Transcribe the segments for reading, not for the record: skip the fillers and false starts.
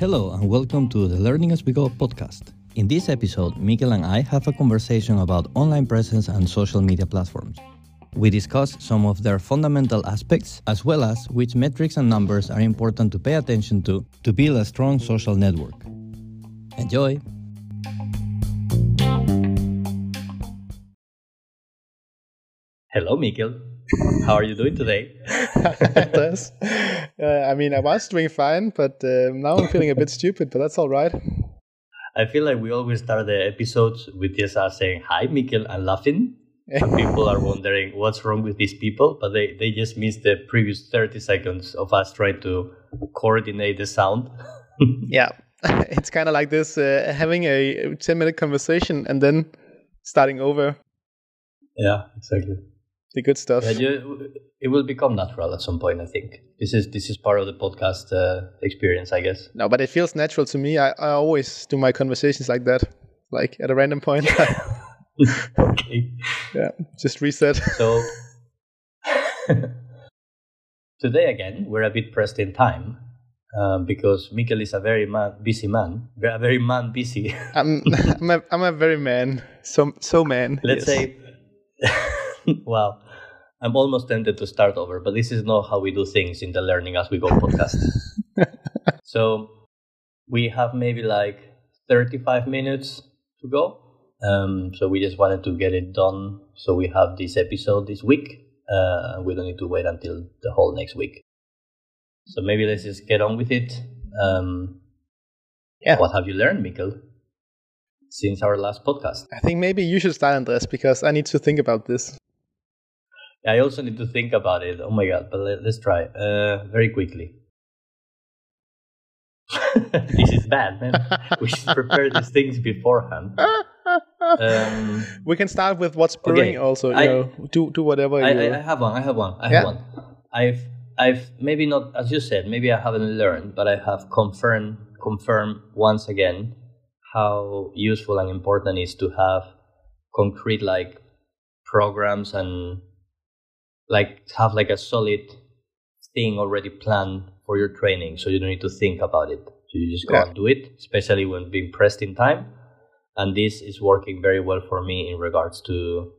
Hello and welcome to the Learning As We Go podcast. In this episode, Miguel and I have a conversation about online presence and social media platforms. We discuss some of their fundamental aspects, as well as which metrics and numbers are important to pay attention to build a strong social network. Enjoy! Hello, Miguel. How are you doing today? I was doing fine, but now I'm feeling a bit stupid, but that's all right. I feel like we always start the episodes with just us saying, hi, Miguel, and laughing. And people are wondering what's wrong with these people, but they just missed the previous 30 seconds of us trying to coordinate the sound. Yeah, it's kind of like this, having a 10-minute conversation and then starting over. Yeah, exactly. The good stuff. Yeah, it will become natural at some point, I think. This is part of the podcast experience, I guess. No, but it feels natural to me. I always do my conversations like that, like at a random point. Okay. Yeah, just reset. So, today again, we're a bit pressed in time because Miguel is a very busy man. A very man busy. I'm a very man. So man. Let's say, wow, I'm almost tempted to start over, but this is not how we do things in the Learning As We Go podcast. So, we have maybe like 35 minutes to go. So we just wanted to get it done. So we have this episode this week. We don't need to wait until the whole next week. So maybe let's just get on with it. Yeah. What have you learned, Miguel, since our last podcast? I think maybe you should start on this because I need to think about this. I also need to think about it. Oh my God, but let's try very quickly. This is bad, man. We should prepare these things beforehand. We can start with what's brewing. Okay. Also, do whatever. I have one. I've maybe not, as you said, maybe I haven't learned, but I have confirmed once again how useful and important it is to have concrete like programs and like have like a solid thing already planned for your training, so you don't need to think about it. So you just go and do it, especially when being pressed in time. And this is working very well for me in regards to,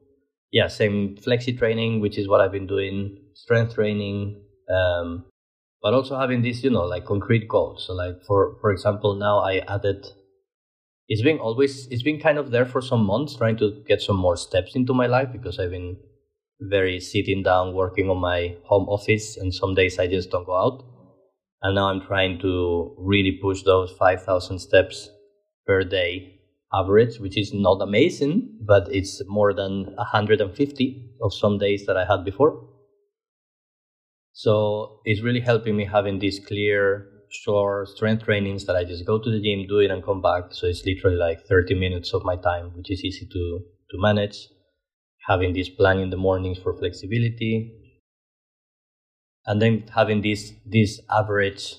same flexi training, which is what I've been doing, strength training, but also having this, like concrete goals. So like for example, now I added, it's been kind of there for some months, trying to get some more steps into my life because I've been very sitting down, working on my home office. And some days I just don't go out. And now I'm trying to really push those 5,000 steps per day average, which is not amazing, but it's more than 150 of some days that I had before. So it's really helping me having these clear, short strength trainings that I just go to the gym, do it and come back. So it's literally like 30 minutes of my time, which is easy to manage. Having this plan in the mornings for flexibility. And then having this average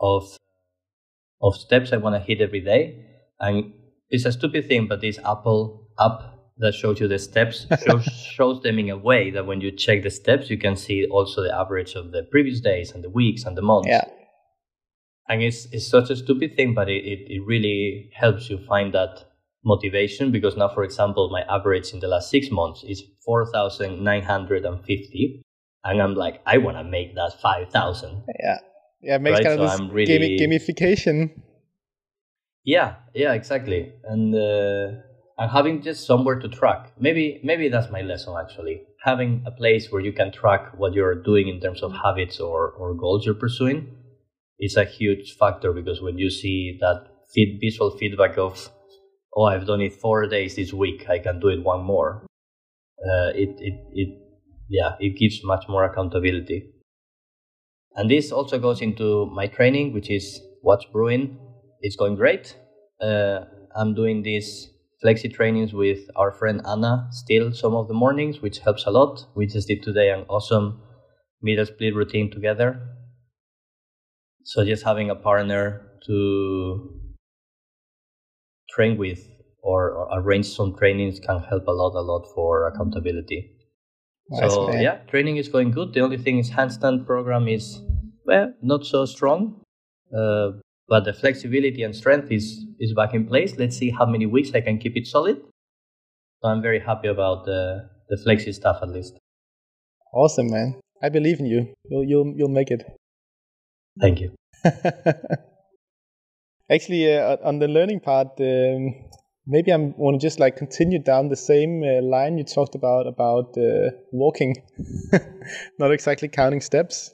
of steps I want to hit every day. And it's a stupid thing, but this Apple app that shows you the steps shows them in a way that when you check the steps, you can see also the average of the previous days and the weeks and the months. Yeah. And it's such a stupid thing, but it really helps you find that motivation because now, for example, my average in the last 6 months is 4,950. And I'm like, I want to make that 5,000. Yeah. Yeah, it makes kind of this gamification. Yeah, exactly. And I'm having just somewhere to track. Maybe that's my lesson, actually. Having a place where you can track what you're doing in terms of habits or goals you're pursuing is a huge factor because when you see that visual feedback of, oh, I've done it 4 days this week, I can do it one more, it gives much more accountability. And this also goes into my training, which is what's brewing. It's going great. I'm doing these flexi trainings with our friend Anna still some of the mornings, which helps a lot. We just did today an awesome middle split routine together. So just having a partner to train with or arrange some trainings can help a lot for accountability. So nice, yeah, training is going good. The only thing is handstand program is, well, not so strong, but the flexibility and strength is back in place. Let's see how many weeks I can keep it solid. So I'm very happy about the flexi stuff at least. Awesome, man. I believe in you. You'll make it. Thank you. Actually, on the learning part, maybe I want to just like continue down the same line you talked about walking, not exactly counting steps.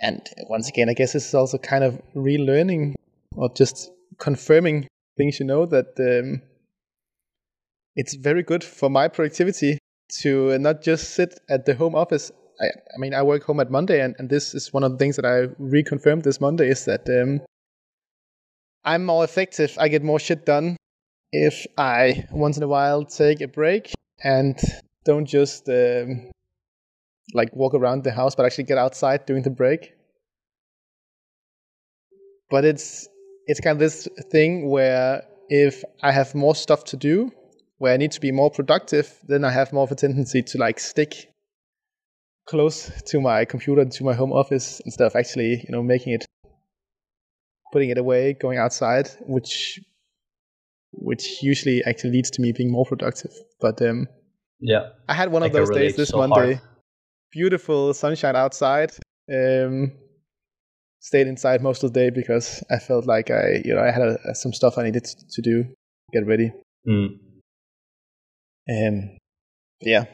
And once again, I guess this is also kind of relearning or just confirming things, you know, that it's very good for my productivity to not just sit at the home office. I mean, I work home at Monday, and this is one of the things that I reconfirmed this Monday is that I'm more effective. I get more shit done if I once in a while take a break and don't just like walk around the house, but actually get outside during the break. But it's kind of this thing where if I have more stuff to do, where I need to be more productive, then I have more of a tendency to like stick close to my computer, to my home office, instead of actually, you know, making it, putting it away, going outside, which usually actually leads to me being more productive. But yeah, I had one of those days this Monday. Beautiful sunshine outside. Stayed inside most of the day because I felt like I had some stuff I needed to do, get ready. Mm. Yeah.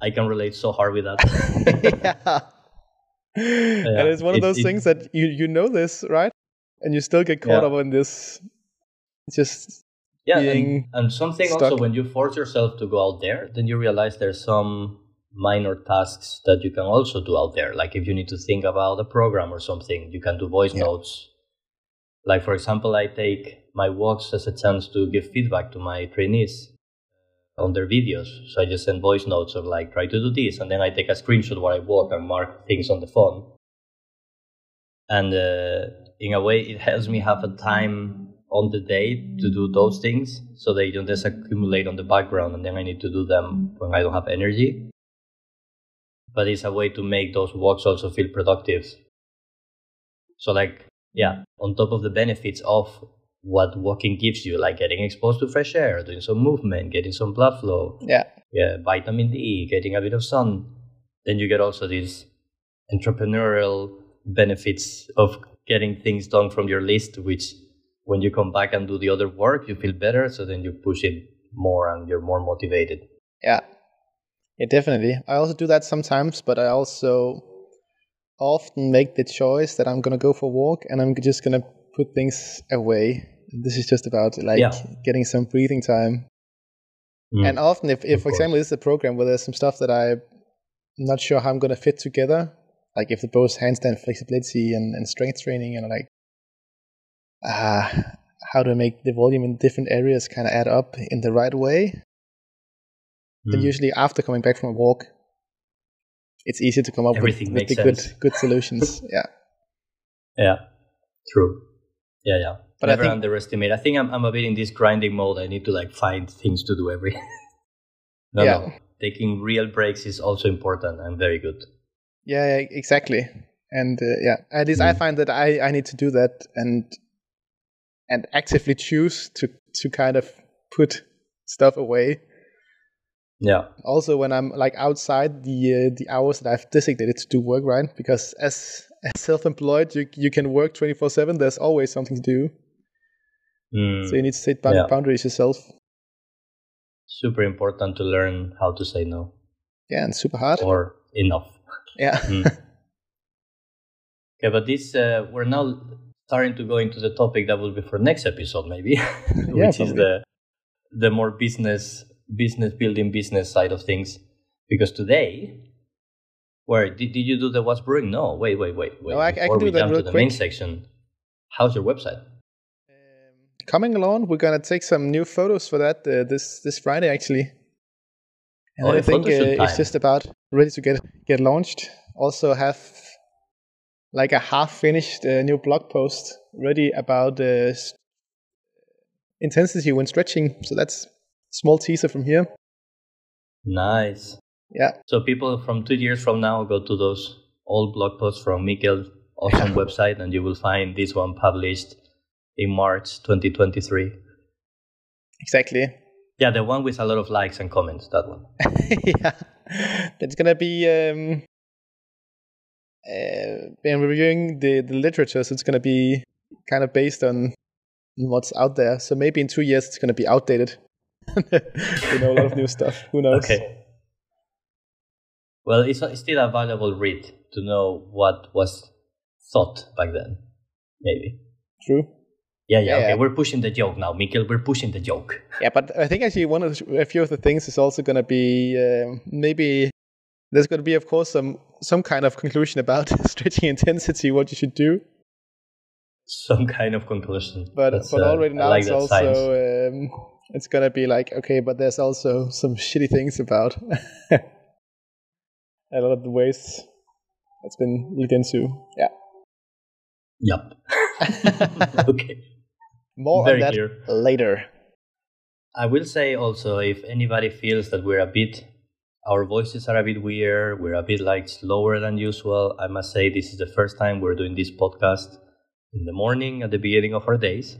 I can relate so hard with that. Yeah. Yeah, and it's one of those things that you know this, right? And you still get caught up in this. Just being and something stuck. Also, when you force yourself to go out there, then you realize there's some minor tasks that you can also do out there. Like if you need to think about a program or something, you can do voice notes. Like for example, I take my walks as a chance to give feedback to my trainees on their videos. So I just send voice notes of like, try to do this. And then I take a screenshot while I walk and mark things on the phone. And in a way, it helps me have a time on the day to do those things so they don't just accumulate on the background and then I need to do them when I don't have energy. But it's a way to make those walks also feel productive. So like, yeah, on top of the benefits of what walking gives you, like getting exposed to fresh air, doing some movement, getting some blood flow, vitamin D, getting a bit of sun, then you get also these entrepreneurial benefits of getting things done from your list, which when you come back and do the other work, you feel better, so then you push it more and you're more motivated. Yeah, definitely. I also do that sometimes, but I also often make the choice that I'm going to go for a walk and I'm just going to put things away. This is just about like getting some breathing time. Mm. And often if for example, this is a program where there's some stuff that I'm not sure how I'm going to fit together, like if the both handstand flexibility and strength training and like, how to make the volume in different areas kind of add up in the right way. Mm. Then usually after coming back from a walk, it's easy to come up with the good solutions. Yeah, true. Yeah. But never underestimate. I think I'm a bit in this grinding mode. I need to like find things to do every. No. Taking real breaks is also important and very good. Yeah, exactly. And at least I find that I need to do that and actively choose to kind of put stuff away. Yeah. Also, when I'm like outside the hours that I've designated to do work, right? Because as self-employed, you can work 24/7. There's always something to do. Mm. So you need to set boundaries yourself. Super important to learn how to say no. Yeah, and super hard. Or enough. Yeah. Okay, but this we're now starting to go into the topic that will be for next episode, maybe, which is the more business building, business side of things, because today. Where did you do the what's brewing? No, wait. No, I can do that real quick. Main section, how's your website? Coming along, we're gonna take some new photos for that this Friday actually. And I think it's just about ready to get launched. Also have like a half finished new blog post ready about intensity when stretching. So that's a small teaser from here. Nice. Yeah. So people from 2 years from now go to those old blog posts from Mikkel's awesome website, and you will find this one published in March 2023. Exactly. Yeah, the one with a lot of likes and comments, that one. Yeah. That's going to be... been reviewing the literature, so it's going to be kind of based on what's out there. So maybe in 2 years it's going to be outdated. You know, a lot of new stuff. Who knows? Okay. Well, it's still a valuable read to know what was thought back then, maybe. True. Yeah. Okay, yeah. We're pushing the joke now, Mikkel. We're pushing the joke. Yeah, but I think actually a few of the things is also going to be maybe there's going to be, of course, some kind of conclusion about stretching intensity, what you should do. Some kind of conclusion. But already now like it's also it's going to be like, okay, but there's also some shitty things about a lot of the ways that's been looked into. Yeah. Yep. Okay. More Very on that clear. Later. I will say also, if anybody feels that our voices are a bit weird, we're a bit like slower than usual, I must say this is the first time we're doing this podcast in the morning at the beginning of our days.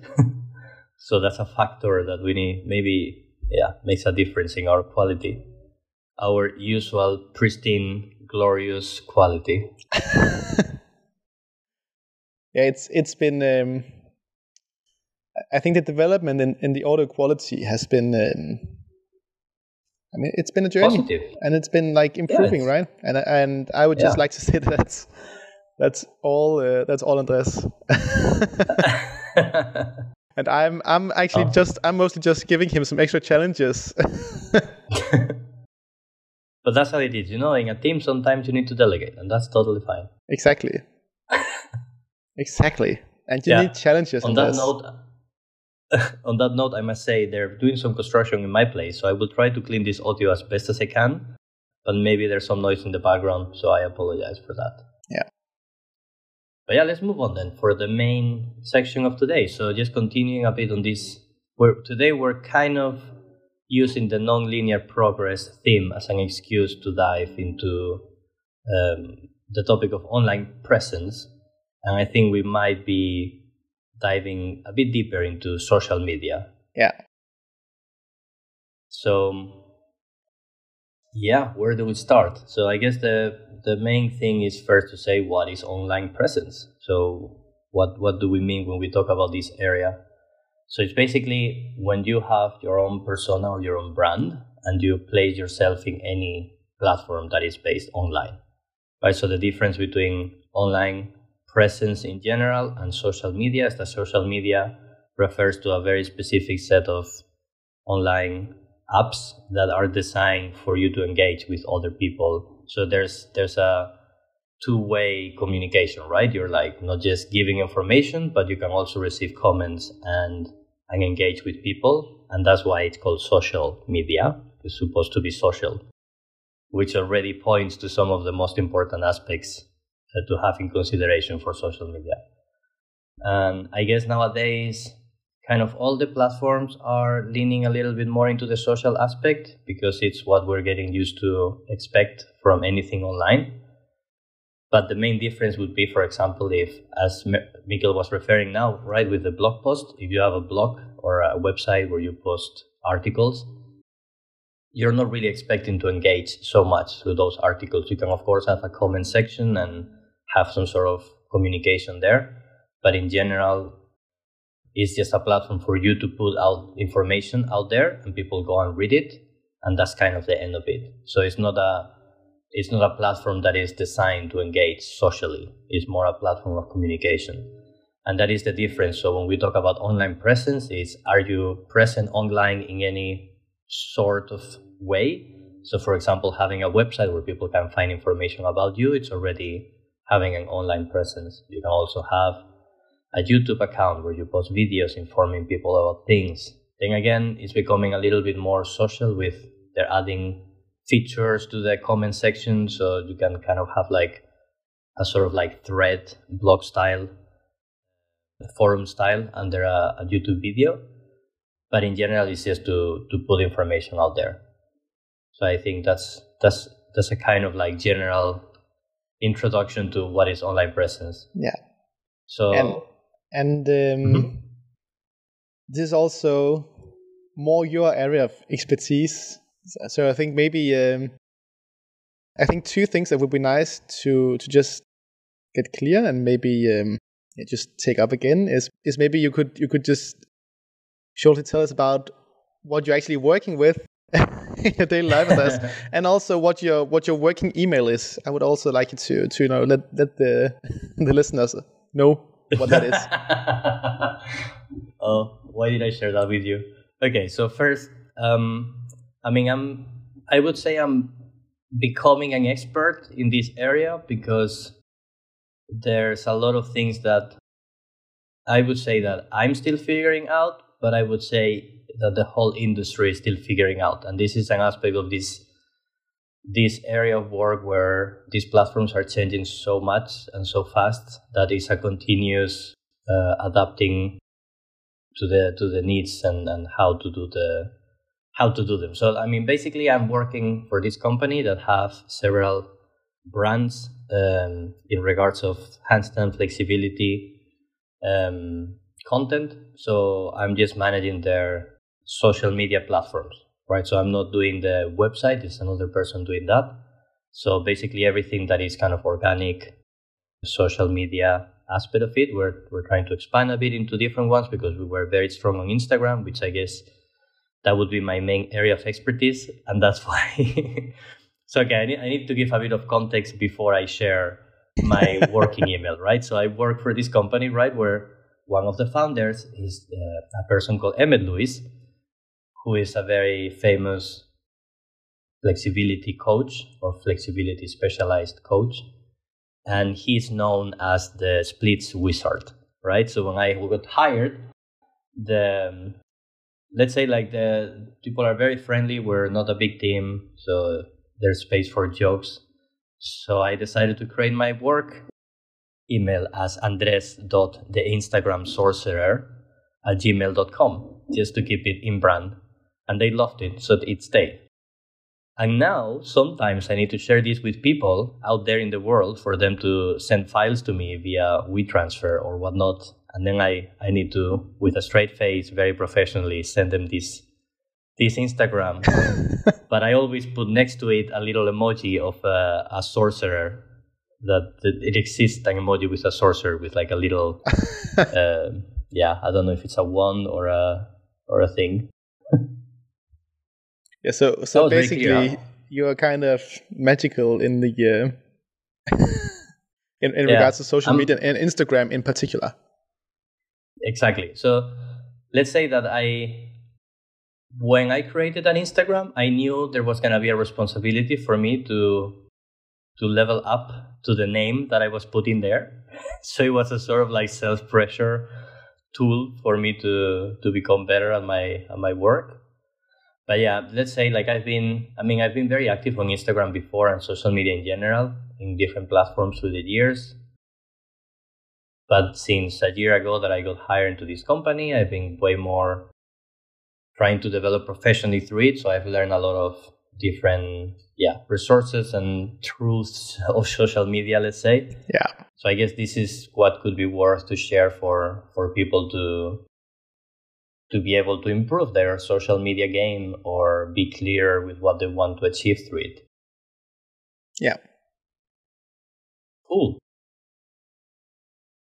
So that's a factor that we need, makes a difference in our quality. Our usual pristine, glorious quality. Yeah, it's been. I think the development in the audio quality has been. It's been a journey, positive. And it's been like improving, right? And I would just like to say that's all. That's all, Andres. And I'm actually I'm mostly just giving him some extra challenges. But that's how it is, you know. In a team, sometimes you need to delegate, and that's totally fine. Exactly. Exactly. And you need challenges. On that note, I must say they're doing some construction in my place, so I will try to clean this audio as best as I can, but maybe there's some noise in the background, so I apologize for that. Yeah. But yeah, let's move on then for the main section of today. So just continuing a bit on this, today we're kind of using the nonlinear progress theme as an excuse to dive into the topic of online presence. And I think we might be diving a bit deeper into social media. Yeah. So, where do we start? So I guess the main thing is first to say what is online presence. So what do we mean when we talk about this area? So it's basically when you have your own persona or your own brand and you place yourself in any platform that is based online. Right? So the difference between online presence in general and social media is that social media refers to a very specific set of online apps that are designed for you to engage with other people. So there's a two-way communication, right? You're like not just giving information, but you can also receive comments and engage with people. And that's why it's called social media. It's supposed to be social, which already points to some of the most important aspects to have in consideration for social media. And I guess nowadays, kind of all the platforms are leaning a little bit more into the social aspect because it's what we're getting used to expect from anything online. But the main difference would be, for example, if, as Mikkel was referring now, right, with the blog post, if you have a blog or a website where you post articles, you're not really expecting to engage so much through those articles. You can, of course, have a comment section and have some sort of communication there. But in general, it's just a platform for you to put out information out there and people go and read it. And that's kind of the end of it. So it's not a platform that is designed to engage socially. It's more a platform of communication. And that is the difference. So when we talk about online presence, it's are you present online in any sort of way? So for example, having a website where people can find information about you, it's already having an online presence. You can also have a YouTube account where you post videos informing people about things. Then again, it's becoming a little bit more social with they're adding features to the comment section, so you can kind of have like a sort of like thread, blog style, forum style under a YouTube video. But in general, it's just to put information out there. So I think that's a kind of like general introduction to what is online presence. Yeah. So this is also more your area of expertise. So I think maybe I think two things that would be nice to just get clear and maybe just take up again is maybe you could just shortly tell us about what you're actually working with in your daily life with us, and also what your working email is. I would also like you to let the listeners know what that is. Oh, why did I share that with you? Okay, so first, I would say I'm becoming an expert in this area because there's a lot of things that I would say that I'm still figuring out, but I would say that the whole industry is still figuring out. And this is an aspect of this area of work where these platforms are changing so much and so fast that it's a continuous adapting to the needs and how to do them. So basically I'm working for this company that have several brands in regards of handstand flexibility content. So I'm just managing their social media platforms, right? So I'm not doing the website, it's another person doing that. So basically everything that is kind of organic social media aspect of it, we're trying to expand a bit into different ones because we were very strong on Instagram, which I guess that would be my main area of expertise, and that's why. So, okay, I need to give a bit of context before I share my working email, right? So I work for this company, right, where one of the founders is a person called Emmett Lewis, who is a very famous flexibility coach or flexibility specialized coach, and he's known as the Splits Wizard, right? So when I got hired, let's say like the people are very friendly. We're not a big team, so there's space for jokes. So I decided to create my work email as andres.theinstagramsorcerer@gmail.com just to keep it in brand. And they loved it, so it stayed. And now sometimes I need to share this with people out there in the world for them to send files to me via WeTransfer or whatnot. And then I need to, with a straight face, very professionally, send them this Instagram. But I always put next to it a little emoji of a sorcerer, that it exists, an emoji with a sorcerer with like a little, I don't know if it's a wand or a thing. Yeah, so basically you are kind of magical in the in regards to social media and Instagram in particular. Exactly. So let's say that when I created an Instagram, I knew there was going to be a responsibility for me to level up to the name that I was putting there. So it was a sort of like self-pressure tool for me to become better at my work. But yeah, let's say like I've been very active on Instagram before and social media in general in different platforms through the years. But since a year ago that I got hired into this company, I've been way more trying to develop professionally through it. So I've learned a lot of different resources and truths of social media, let's say. Yeah. So I guess this is what could be worth to share for people to be able to improve their social media game or be clear with what they want to achieve through it. Yeah. Cool.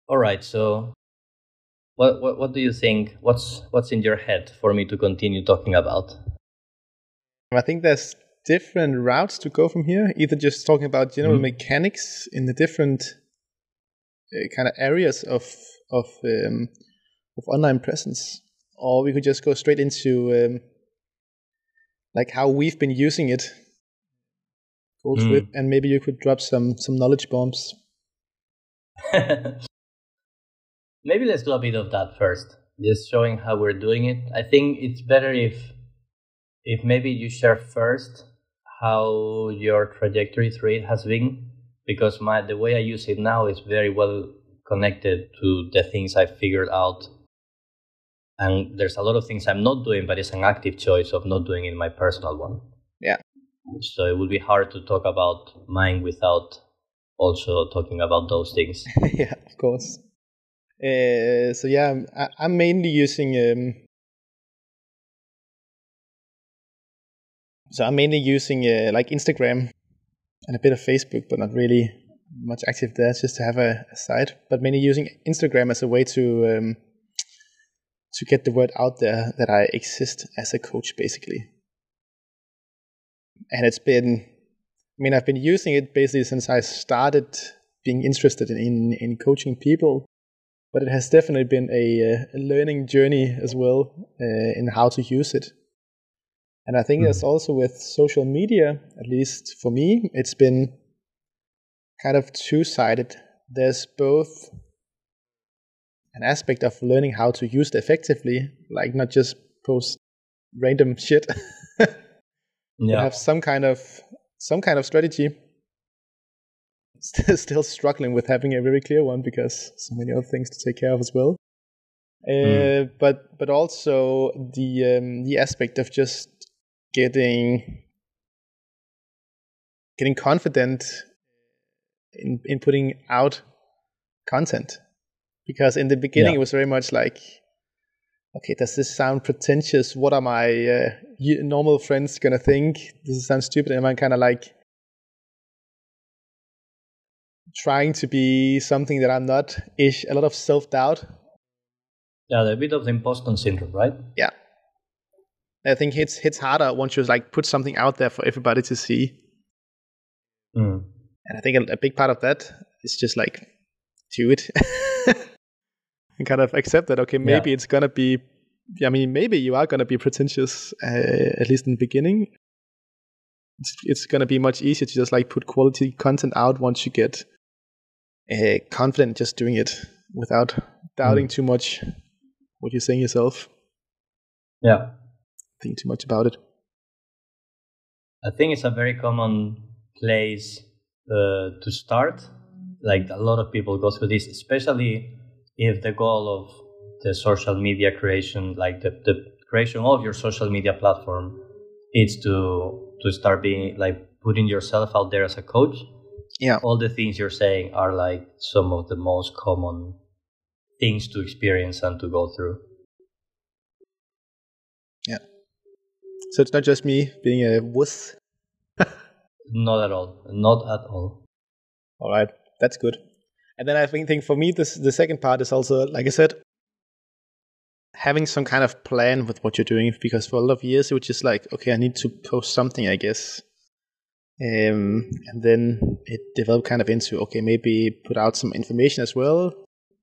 All right, so what do you think? What's in your head for me to continue talking about? I think there's different routes to go from here. Either just talking about general mechanics in the different kind of areas of online presence, or we could just go straight into like how we've been using it, and maybe you could drop some knowledge bombs. Maybe let's do a bit of that first, just showing how we're doing it. I think it's better if maybe you share first how your trajectory through it has been, because the way I use it now is very well connected to the things I figured out. And there's a lot of things I'm not doing, but it's an active choice of not doing it in my personal one. Yeah. So it would be hard to talk about mine without also talking about those things. Yeah, of course. So yeah, I'm mainly using. So I'm mainly using like Instagram and a bit of Facebook, but not really much active there. It's just to have a site, but mainly using Instagram as a way to get the word out there that I exist as a coach, basically. And it's been, I mean, I've been using it basically since I started being interested in coaching people, but it has definitely been a learning journey as well in how to use it. And I think that's also with social media, at least for me, it's been kind of two-sided. There's both an aspect of learning how to use it effectively, like not just post random shit. Yeah. Have some kind of strategy. Still struggling with having a very clear one because so many other things to take care of as well. But also the aspect of just getting confident in putting out content, because in the beginning it was very much like, okay, does this sound pretentious? What are my normal friends going to think? Does it sound stupid? Am I kind of like trying to be something that I'm not-ish? A lot of self-doubt. Yeah, a bit of the imposter syndrome, right? Yeah. I think it hits harder once you like put something out there for everybody to see. Mm. And I think a big part of that is just like, do it. And kind of accept that, okay, maybe it's going to be, I mean, maybe you are going to be pretentious, at least in the beginning. It's going to be much easier to just like put quality content out once you get confident just doing it without doubting too much what you're saying yourself. Yeah. Think too much about it. I think it's a very common place to start. Like a lot of people go through this, especially if the goal of the social media creation, like the creation of your social media platform, is to start being like putting yourself out there as a coach. Yeah. All the things you're saying are like some of the most common things to experience and to go through. Yeah. So it's not just me being a wuss. Not at all. Not at all. All right. That's good. And then I think for me, the second part is also, like I said, having some kind of plan with what you're doing. Because for a lot of years, it was just like, okay, I need to post something, I guess. And then it developed kind of into, okay, maybe put out some information as well.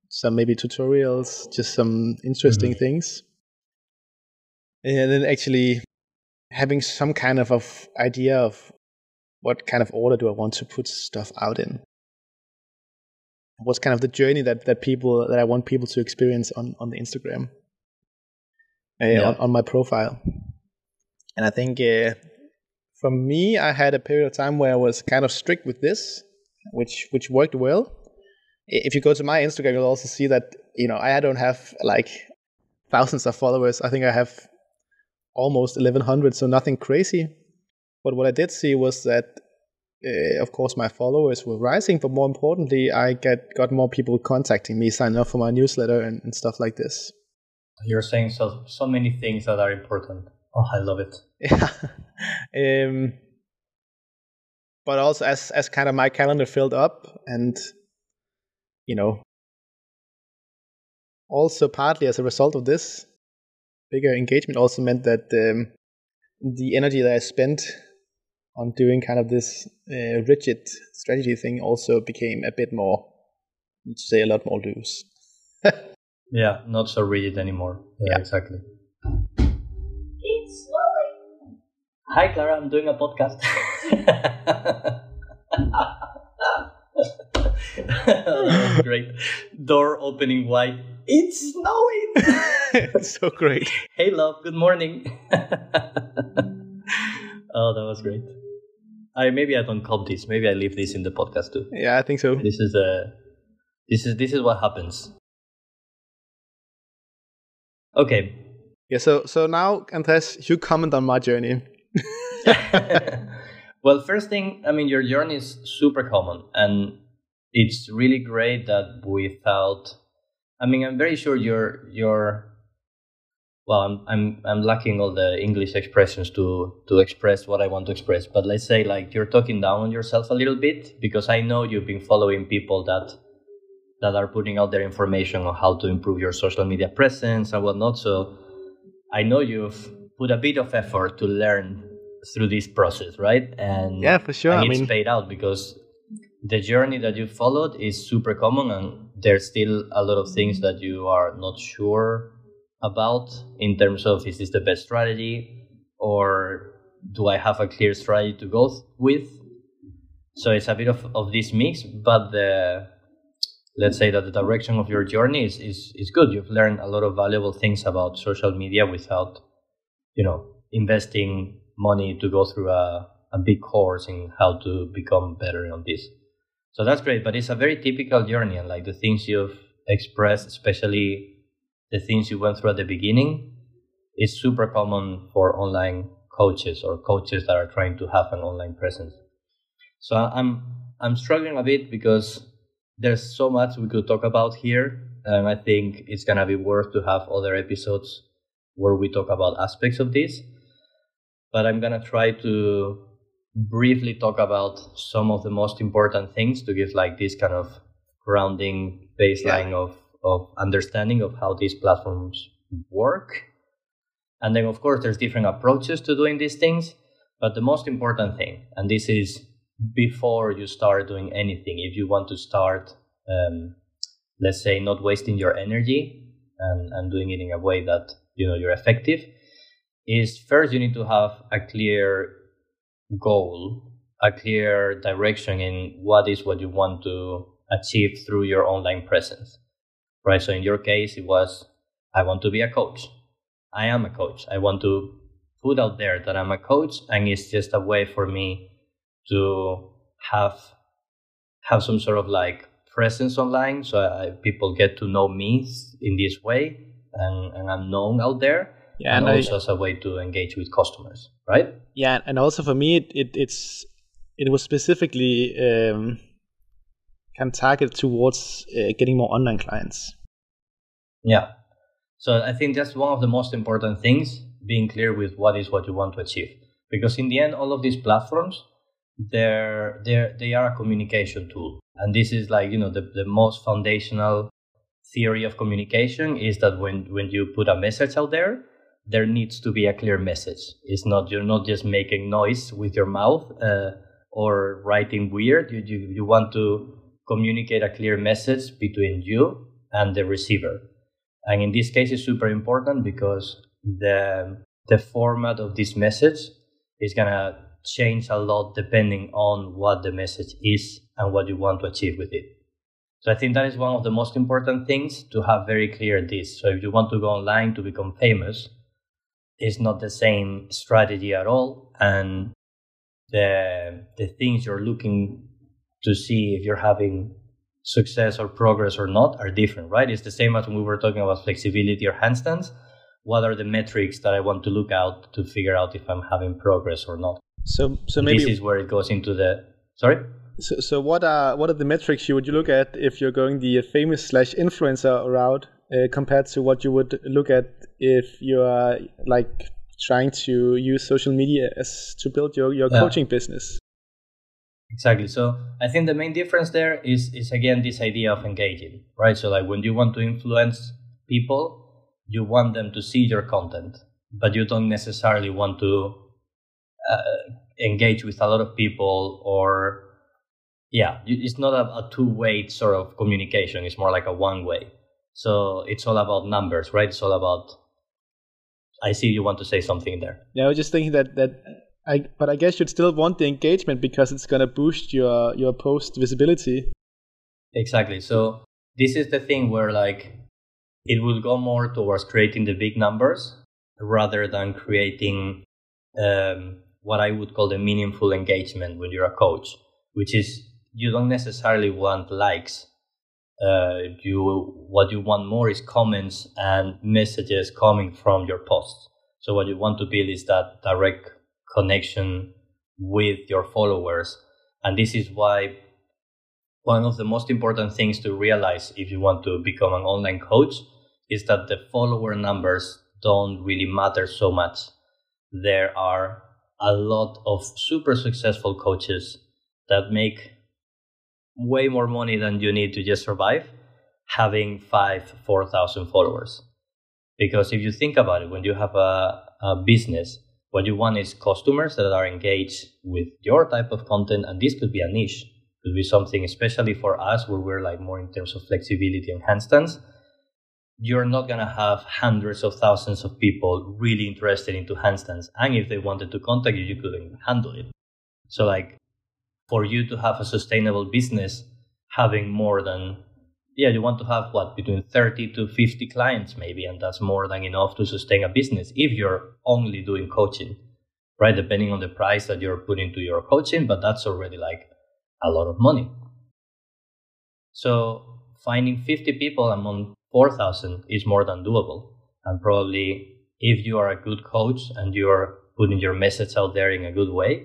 Some maybe tutorials, just some interesting things. And then actually having some kind of idea of what kind of order do I want to put stuff out in. What's kind of the journey that I want people to experience on the Instagram, on my profile. And I think for me, I had a period of time where I was kind of strict with this, which worked well. If you go to my Instagram, you'll also see that, you know, I don't have like thousands of followers. I think I have almost 1,100, so nothing crazy. But what I did see was that, of course, my followers were rising, but more importantly, I got more people contacting me, signing up for my newsletter and stuff like this. You're saying so many things that are important. Oh, I love it. Yeah. But also as kind of my calendar filled up, and, you know, also partly as a result of this, bigger engagement also meant that the energy that I spent on doing kind of this rigid strategy thing also became a bit more, let's say, a lot more loose. Yeah, not so rigid anymore. Yeah, exactly. It's lovely. Hi, Clara, I'm doing a podcast. Oh, great. Door opening wide. It's snowing. It's so great. Hey, love, good morning. Oh, that was great. Maybe I don't cop this. Maybe I leave this in the podcast too. Yeah, I think so. This is what happens. Okay. Yeah. So now, Andres, you comment on my journey. Well, first thing, I mean, your journey is super common, and it's really great that without, I mean, I'm very sure you're well, I'm lacking all the English expressions to express what I want to express. But let's say like you're talking down on yourself a little bit, because I know you've been following people that are putting out their information on how to improve your social media presence and whatnot. So I know you've put a bit of effort to learn through this process, right? And yeah, for sure. And it's paid out, because the journey that you followed is super common, and there's still a lot of things that you are not sure about in terms of, is this the best strategy, or do I have a clear strategy to go with? So it's a bit of this mix, but let's say that the direction of your journey is good. You've learned a lot of valuable things about social media without, investing money to go through a big course in how to become better on this. So that's great, but it's a very typical journey, and like the things you've expressed, especially the things you went through at the beginning, is super common for online coaches or coaches that are trying to have an online presence. So I'm struggling a bit because there's so much we could talk about here. And I think it's going to be worth to have other episodes where we talk about aspects of this. But I'm going to try to briefly talk about some of the most important things to give like this kind of grounding baseline of understanding of how these platforms work. And then, of course, there's different approaches to doing these things. But the most important thing, and this is before you start doing anything, if you want to start, let's say, not wasting your energy and doing it in a way that, you're effective, is first you need to have a clear goal, a clear direction in what you want to achieve through your online presence. Right, so in your case, it was, I want to be a coach. I am a coach. I want to put out there that I'm a coach, and it's just a way for me to have some sort of like presence online, so people get to know me in this way, and I'm known out there, and also as a way to engage with customers, right? Yeah, and also for me, it was specifically can target towards getting more online clients. Yeah. So I think that's one of the most important things, being clear with what you want to achieve. Because in the end, all of these platforms, they are a communication tool. And this is like, the most foundational theory of communication is that when you put a message out there needs to be a clear message. It's not, you're not just making noise with your mouth or writing weird. You want to communicate a clear message between you and the receiver. And in this case, it's super important because the format of this message is going to change a lot depending on what the message is and what you want to achieve with it. So I think that is one of the most important things, to have very clear this. So if you want to go online to become famous, it's not the same strategy at all. And the things you're looking to see if you're having success or progress or not are different, right? It's the same as when we were talking about flexibility or handstands. What are the metrics that I want to look out to figure out if I'm having progress or not? So maybe this is where it goes into the, sorry? So what are the metrics you would look at if you're going the famous /influencer route compared to what you would look at if you are like trying to use social media as to build your coaching business? Exactly. So I think the main difference there is again this idea of engaging, right? So like when you want to influence people, you want them to see your content, but you don't necessarily want to engage with a lot of people, or it's not a two-way sort of communication. It's more like a one-way. So it's all about numbers, right? It's all about, I see you want to say something there. Yeah, I was just thinking but I guess you'd still want the engagement because it's going to boost your post visibility. Exactly. So this is the thing where like it will go more towards creating the big numbers rather than creating what I would call the meaningful engagement when you're a coach, which is you don't necessarily want likes. What you want more is comments and messages coming from your posts. So what you want to build is that direct connection with your followers. And this is why one of the most important things to realize if you want to become an online coach is that the follower numbers don't really matter so much. There are a lot of super successful coaches that make way more money than you need to just survive having 4,000 followers. Because if you think about it, when you have a business, what you want is customers that are engaged with your type of content. And this could be a niche, could be something especially for us where we're like more in terms of flexibility and handstands. You're not going to have hundreds of thousands of people really interested into handstands. And if they wanted to contact you, you couldn't handle it. So like for you to have a sustainable business, having more than, you want to have what, between 30 to 50 clients maybe. And that's more than enough to sustain a business if you're only doing coaching, right? Depending on the price that you're putting to your coaching, but that's already like a lot of money. So finding 50 people among 4,000 is more than doable. And probably if you are a good coach and you're putting your message out there in a good way,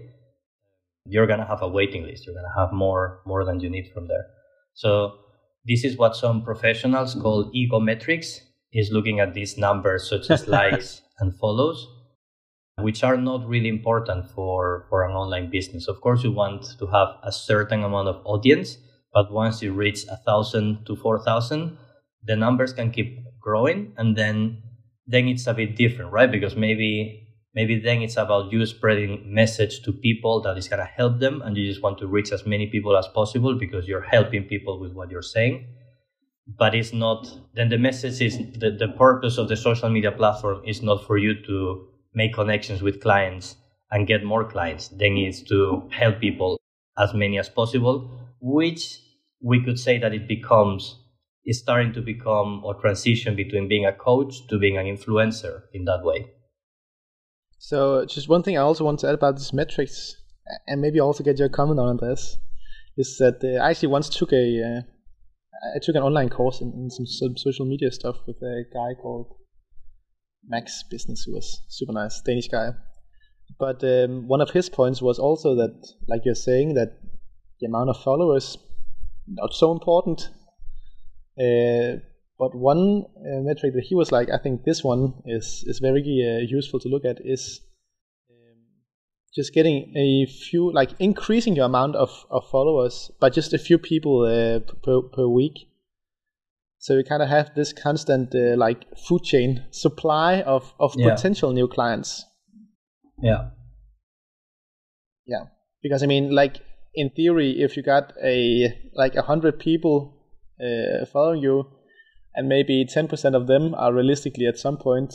you're going to have a waiting list. You're going to have more than you need from there. So this is what some professionals call egometrics, is looking at these numbers such as likes and follows, which are not really important for an online business. Of course, you want to have a certain amount of audience, but once you reach 1,000 to 4,000, the numbers can keep growing, and then it's a bit different, right? Because maybe then it's about you spreading message to people that is going to help them, and you just want to reach as many people as possible because you're helping people with what you're saying. But it's not, then the message is, the purpose of the social media platform is not for you to make connections with clients and get more clients. Then it's to help people as many as possible, which we could say that is starting to become or transition between being a coach to being an influencer in that way. So just one thing I also want to add about these metrics, and maybe also get your comment on this, is that I actually once took an online course in some social media stuff with a guy called Max Business, who was super nice, Danish guy. But one of his points was also that, like you're saying, that the amount of followers, not so important. But one metric that he was like, I think this one is very useful to look at, is just getting a few, like increasing your amount of followers by just a few people per week. So you kind of have this constant like food chain supply of potential new clients. Yeah. Because I mean, like in theory, if you got 100 people following you, and maybe 10% of them are realistically at some point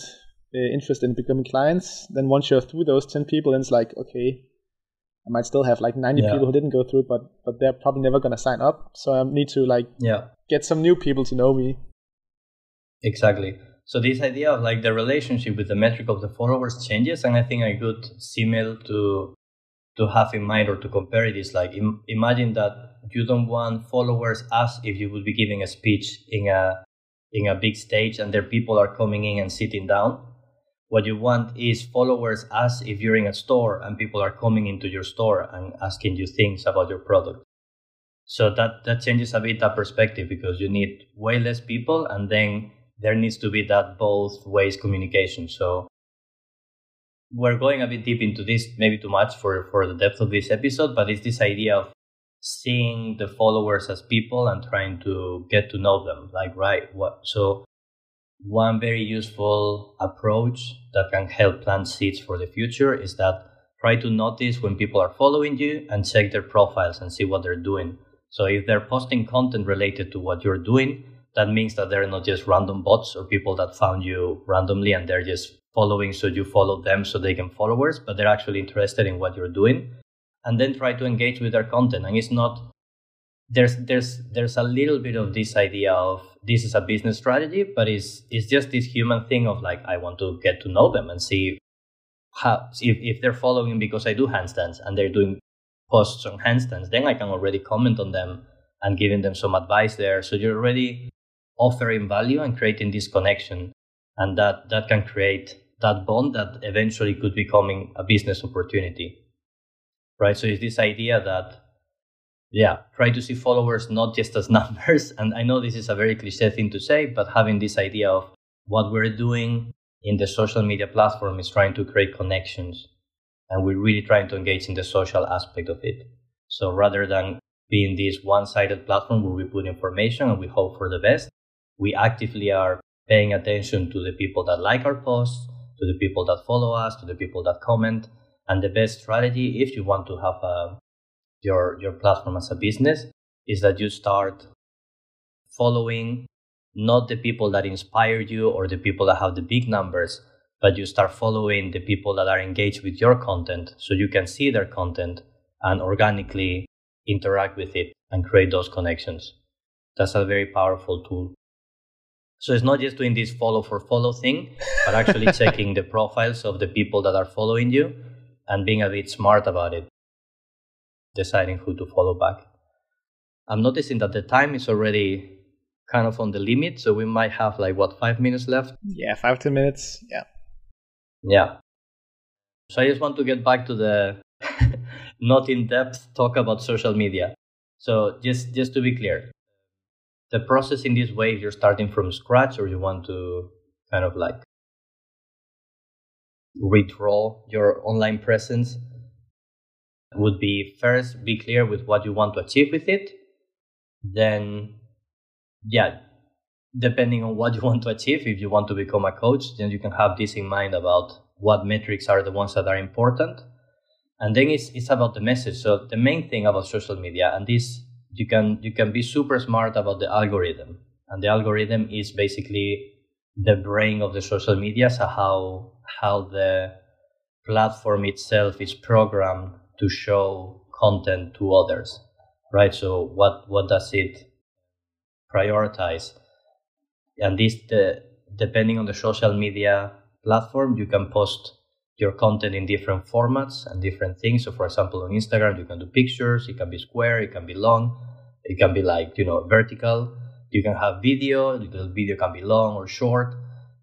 interested in becoming clients, then once you're through those 10 people, then it's like, okay, I might still have like 90 people who didn't go through, but they're probably never going to sign up, so I need to get some new people to know me. Exactly. So this idea of like the relationship with the metric of the followers changes, and I think a good simile to have in mind or to compare it is like, imagine that you don't want followers as if you would be giving a speech in a big stage and their people are coming in and sitting down. What you want is followers as if you're in a store and people are coming into your store and asking you things about your product. So that changes a bit that perspective, because you need way less people, and then there needs to be that both ways communication. So we're going a bit deep into this, maybe too much for the depth of this episode, but it's this idea of seeing the followers as people and trying to get to know them, like, right? So one very useful approach that can help plant seeds for the future is that try to notice when people are following you and check their profiles and see what they're doing. So if they're posting content related to what you're doing, that means that they're not just random bots or people that found you randomly and they're just following, so you follow them so they can followers, but they're actually interested in what you're doing. And then try to engage with their content. And it's not, there's a little bit of this idea of this is a business strategy, but it's just this human thing of like, I want to get to know them and see if they're following because I do handstands and they're doing posts on handstands, then I can already comment on them and giving them some advice there. So you're already offering value and creating this connection, and that can create that bond that eventually could become a business opportunity. right? So it's this idea that, yeah, try to see followers not just as numbers. And I know this is a very cliche thing to say, but having this idea of what we're doing in the social media platform is trying to create connections. And we're really trying to engage in the social aspect of it. So rather than being this one-sided platform where we put information and we hope for the best, we actively are paying attention to the people that like our posts, to the people that follow us, to the people that comment. And the best strategy, if you want to have your platform as a business, is that you start following not the people that inspire you or the people that have the big numbers, but you start following the people that are engaged with your content so you can see their content and organically interact with it and create those connections. That's a very powerful tool. So it's not just doing this follow for follow thing, but actually checking the profiles of the people that are following you and being a bit smart about it, deciding who to follow back. I'm noticing that the time is already kind of on the limit, so we might have like, what, 5 minutes left? Yeah, 5 to 10 minutes, yeah. Yeah. So I just want to get back to the not in-depth talk about social media. So just to be clear, the process in this way, if you're starting from scratch or you want to kind of like redraw your online presence, would be first be clear with what you want to achieve with it. Then, yeah, depending on what you want to achieve, if you want to become a coach, then you can have this in mind about what metrics are the ones that are important. And then it's about the message. So the main thing about social media, and this, you can be super smart about the algorithm. And the algorithm is basically the brain of the social media, so how the platform itself is programmed to show content to others, right? So what does it prioritize? And this, depending on the social media platform, you can post your content in different formats and different things. So for example, on Instagram, you can do pictures, it can be square, it can be long, it can be like, you know, vertical. You can have video, the video can be long or short.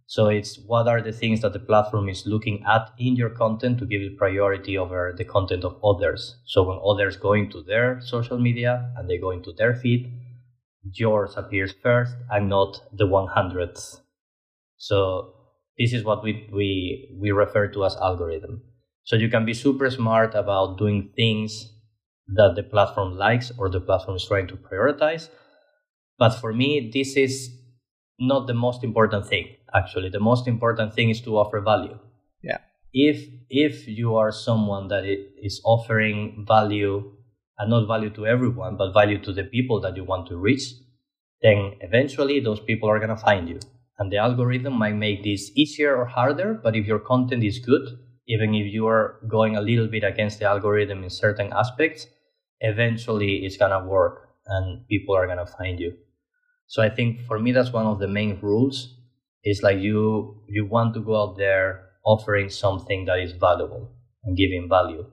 So it's what are the things that the platform is looking at in your content to give it priority over the content of others. So when others go into their social media and they go into their feed, yours appears first and not the 100th. So this is what we refer to as algorithm. So you can be super smart about doing things that the platform likes or the platform is trying to prioritize. But for me, this is not the most important thing. Actually, the most important thing is to offer value. Yeah. If you are someone that is offering value, and not value to everyone, but value to the people that you want to reach, then eventually those people are going to find you. And the algorithm might make this easier or harder, but if your content is good, even if you are going a little bit against the algorithm in certain aspects, eventually it's going to work and people are going to find you. So I think for me, that's one of the main rules. It's like you want to go out there offering something that is valuable and giving value.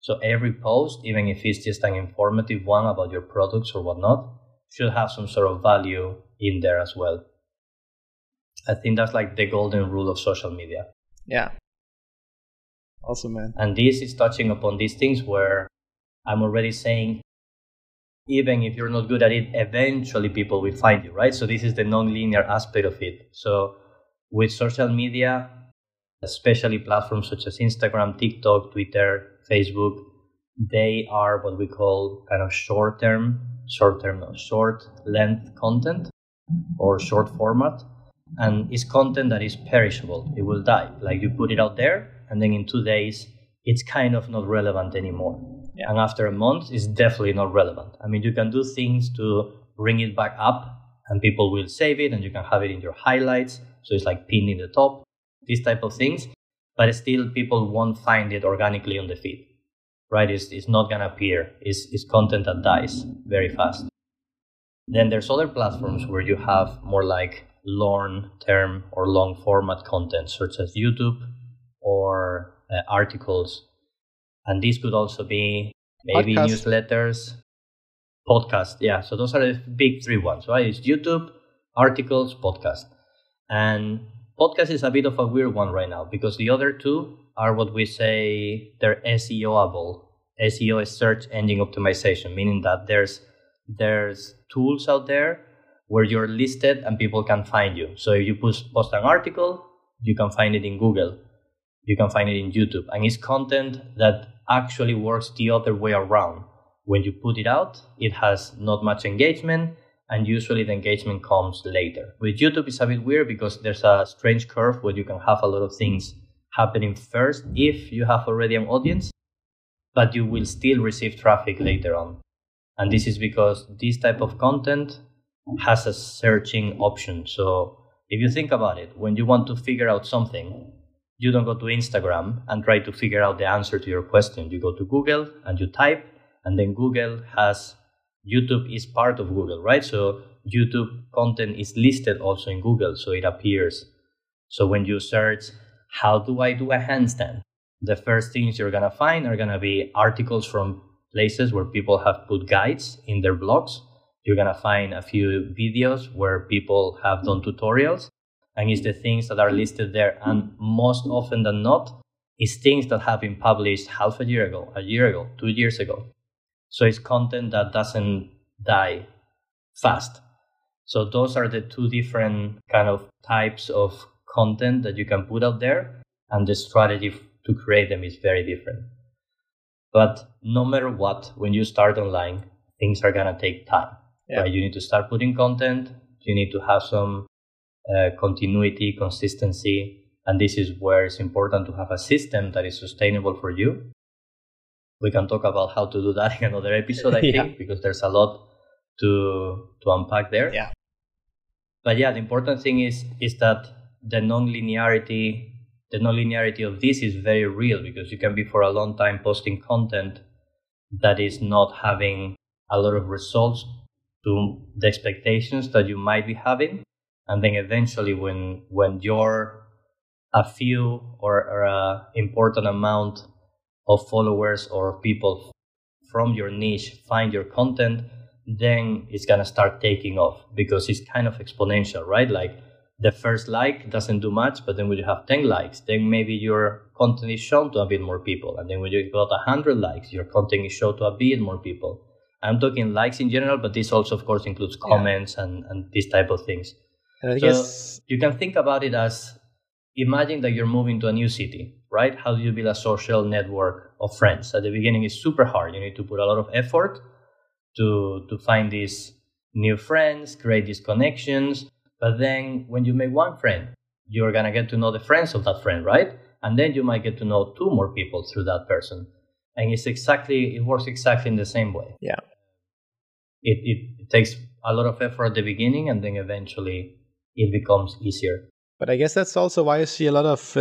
So every post, even if it's just an informative one about your products or whatnot, should have some sort of value in there as well. I think that's like the golden rule of social media. Yeah. Awesome, man. And this is touching upon these things where I'm already saying, even if you're not good at it, eventually people will find you, right? So this is the non-linear aspect of it. So with social media, especially platforms such as Instagram, TikTok, Twitter, Facebook, they are what we call kind of short length content or short format. And it's content that is perishable. It will die. Like you put it out there and then in 2 days, it's kind of not relevant anymore. Yeah. And after a month, it's definitely not relevant. I mean, you can do things to bring it back up and people will save it and you can have it in your highlights. So it's like pinned in the top, these type of things. But still, people won't find it organically on the feed, right? It's not going to appear. It's content that dies very fast. Then there's other platforms where you have more like long-term or long-format content, such as YouTube or articles. And these could also be maybe newsletters, podcasts. Yeah, so those are the big three ones, right? It's YouTube, articles, podcast. And podcast is a bit of a weird one right now because the other two are what we say they're SEO-able. SEO is search engine optimization, meaning that there's tools out there where you're listed and people can find you. So if you post an article, you can find it in Google, you can find it in YouTube, and it's content that actually works the other way around. When you put it out, it has not much engagement, and usually the engagement comes later. With YouTube, it's a bit weird because there's a strange curve where you can have a lot of things happening first if you have already an audience, but you will still receive traffic later on. And this is because this type of content has a searching option. So if you think about it, when you want to figure out something, you don't go to Instagram and try to figure out the answer to your question. You go to Google and you type, and then Google has, YouTube is part of Google, right? So YouTube content is listed also in Google, so it appears. So when you search, how do a handstand? The first things you're going to find are going to be articles from places where people have put guides in their blogs. You're going to find a few videos where people have done tutorials. And it's the things that are listed there. And most often than not, it's things that have been published half a year ago, 2 years ago. So it's content that doesn't die fast. So those are the two different kind of types of content that you can put out there. And the strategy to create them is very different. But no matter what, when you start online, things are going to take time. Yeah. Right? You need to start putting content. You need to have some continuity, consistency. And this is where it's important to have a system that is sustainable for you. We can talk about how to do that in another episode, I think, because there's a lot to unpack there. Yeah. But yeah, the important thing is that the non-linearity of this is very real, because you can be for a long time posting content that is not having a lot of results to the expectations that you might be having. And then eventually when you're a few or an important amount of followers or people from your niche find your content, then it's going to start taking off, because it's kind of exponential, right? Like, the first like doesn't do much, but then when you have 10 likes, then maybe your content is shown to a bit more people. And then when you got 100 likes, your content is shown to a bit more people. I'm talking likes in general, but this also, of course, includes comments and these type of things. And I guess you can think about it as, imagine that you're moving to a new city, right? How do you build a social network of friends? At the beginning, it's super hard. You need to put a lot of effort to find these new friends, create these connections. But then when you make one friend, you're going to get to know the friends of that friend, right? And then you might get to know two more people through that person. And it works exactly in the same way. Yeah. It takes a lot of effort at the beginning, and then eventually it becomes easier. But I guess that's also why you see a lot of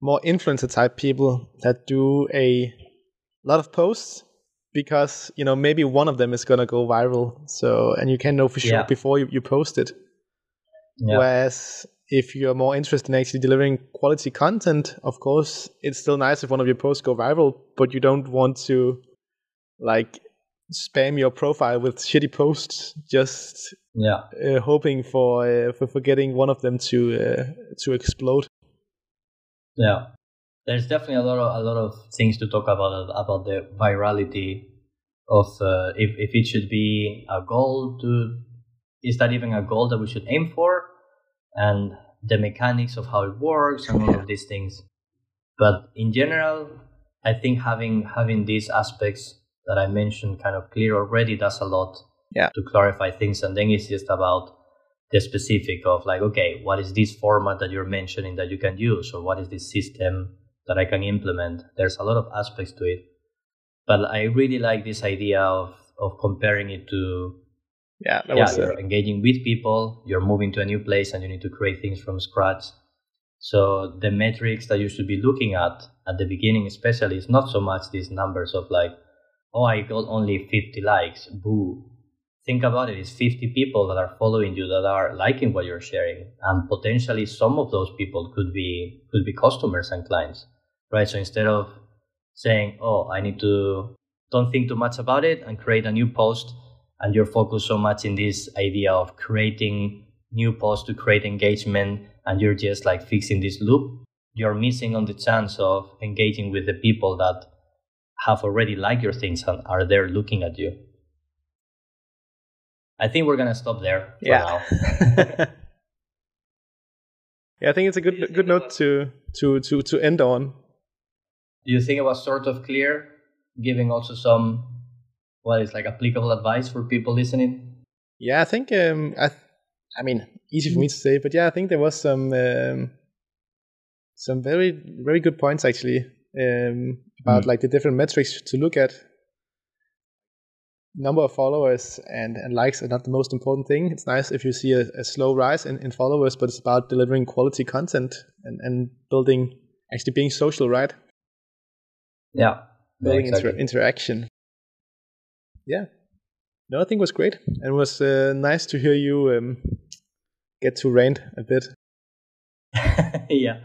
more influencer type people that do a lot of posts, because maybe one of them is gonna go viral, and you can know for sure before you post it. Yeah. Whereas if you're more interested in actually delivering quality content, of course it's still nice if one of your posts go viral, but you don't want to like spam your profile with shitty posts, just hoping for getting one of them to explode. Yeah. There's definitely a lot of things to talk about the virality of if it should be a goal is that even a goal that we should aim for, and the mechanics of how it works and all of these things. But in general, I think having these aspects that I mentioned kind of clear already does a lot to clarify things. And then it's just about the specific of like, okay, what is this format that you're mentioning that you can use, or what is this system that I can implement? There's a lot of aspects to it. But I really like this idea of comparing it to you're engaging with people, you're moving to a new place, and you need to create things from scratch. So the metrics that you should be looking at the beginning especially is not so much these numbers of like, oh, I got only 50 likes, boo. Think about it, it's 50 people that are following you, that are liking what you're sharing. And potentially some of those people could be customers and clients, right? So instead of saying, oh, I need to don't think too much about it and create a new post, and you're focused so much in this idea of creating new posts to create engagement, and you're just like fixing this loop, you're missing on the chance of engaging with the people that have already liked your things and are there looking at you. I think we're going to stop there for now. Yeah, I think it's a good note to end on. Do you think it was sort of clear, giving also some, well, it's like applicable advice for people listening? Yeah, I think, I mean, easy for me to say, but yeah, I think there was some very, very good points actually about like the different metrics to look at. Number of followers and likes are not the most important thing. It's nice if you see a slow rise in followers, but it's about delivering quality content and building, actually being social, right? Yeah. Building interaction. Yeah. No, I think it was great. It was nice to hear you get to rant a bit. Yeah.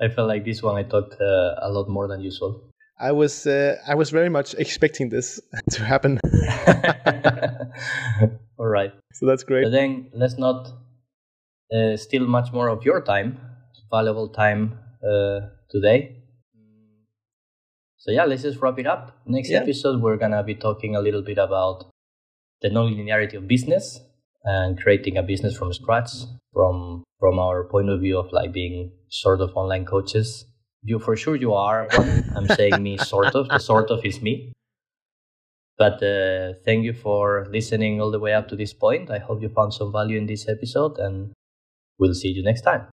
I felt like this one I talked a lot more than usual. I was very much expecting this to happen. All right. So that's great. But then let's not steal much more of your time, valuable time today. So yeah, let's just wrap it up. Next episode, we're going to be talking a little bit about the non-linearity of business and creating a business from scratch from our point of view of like being sort of online coaches. You for sure you are, but I'm saying me sort of. The sort of is me. But thank you for listening all the way up to this point. I hope you found some value in this episode and we'll see you next time.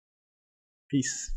Peace.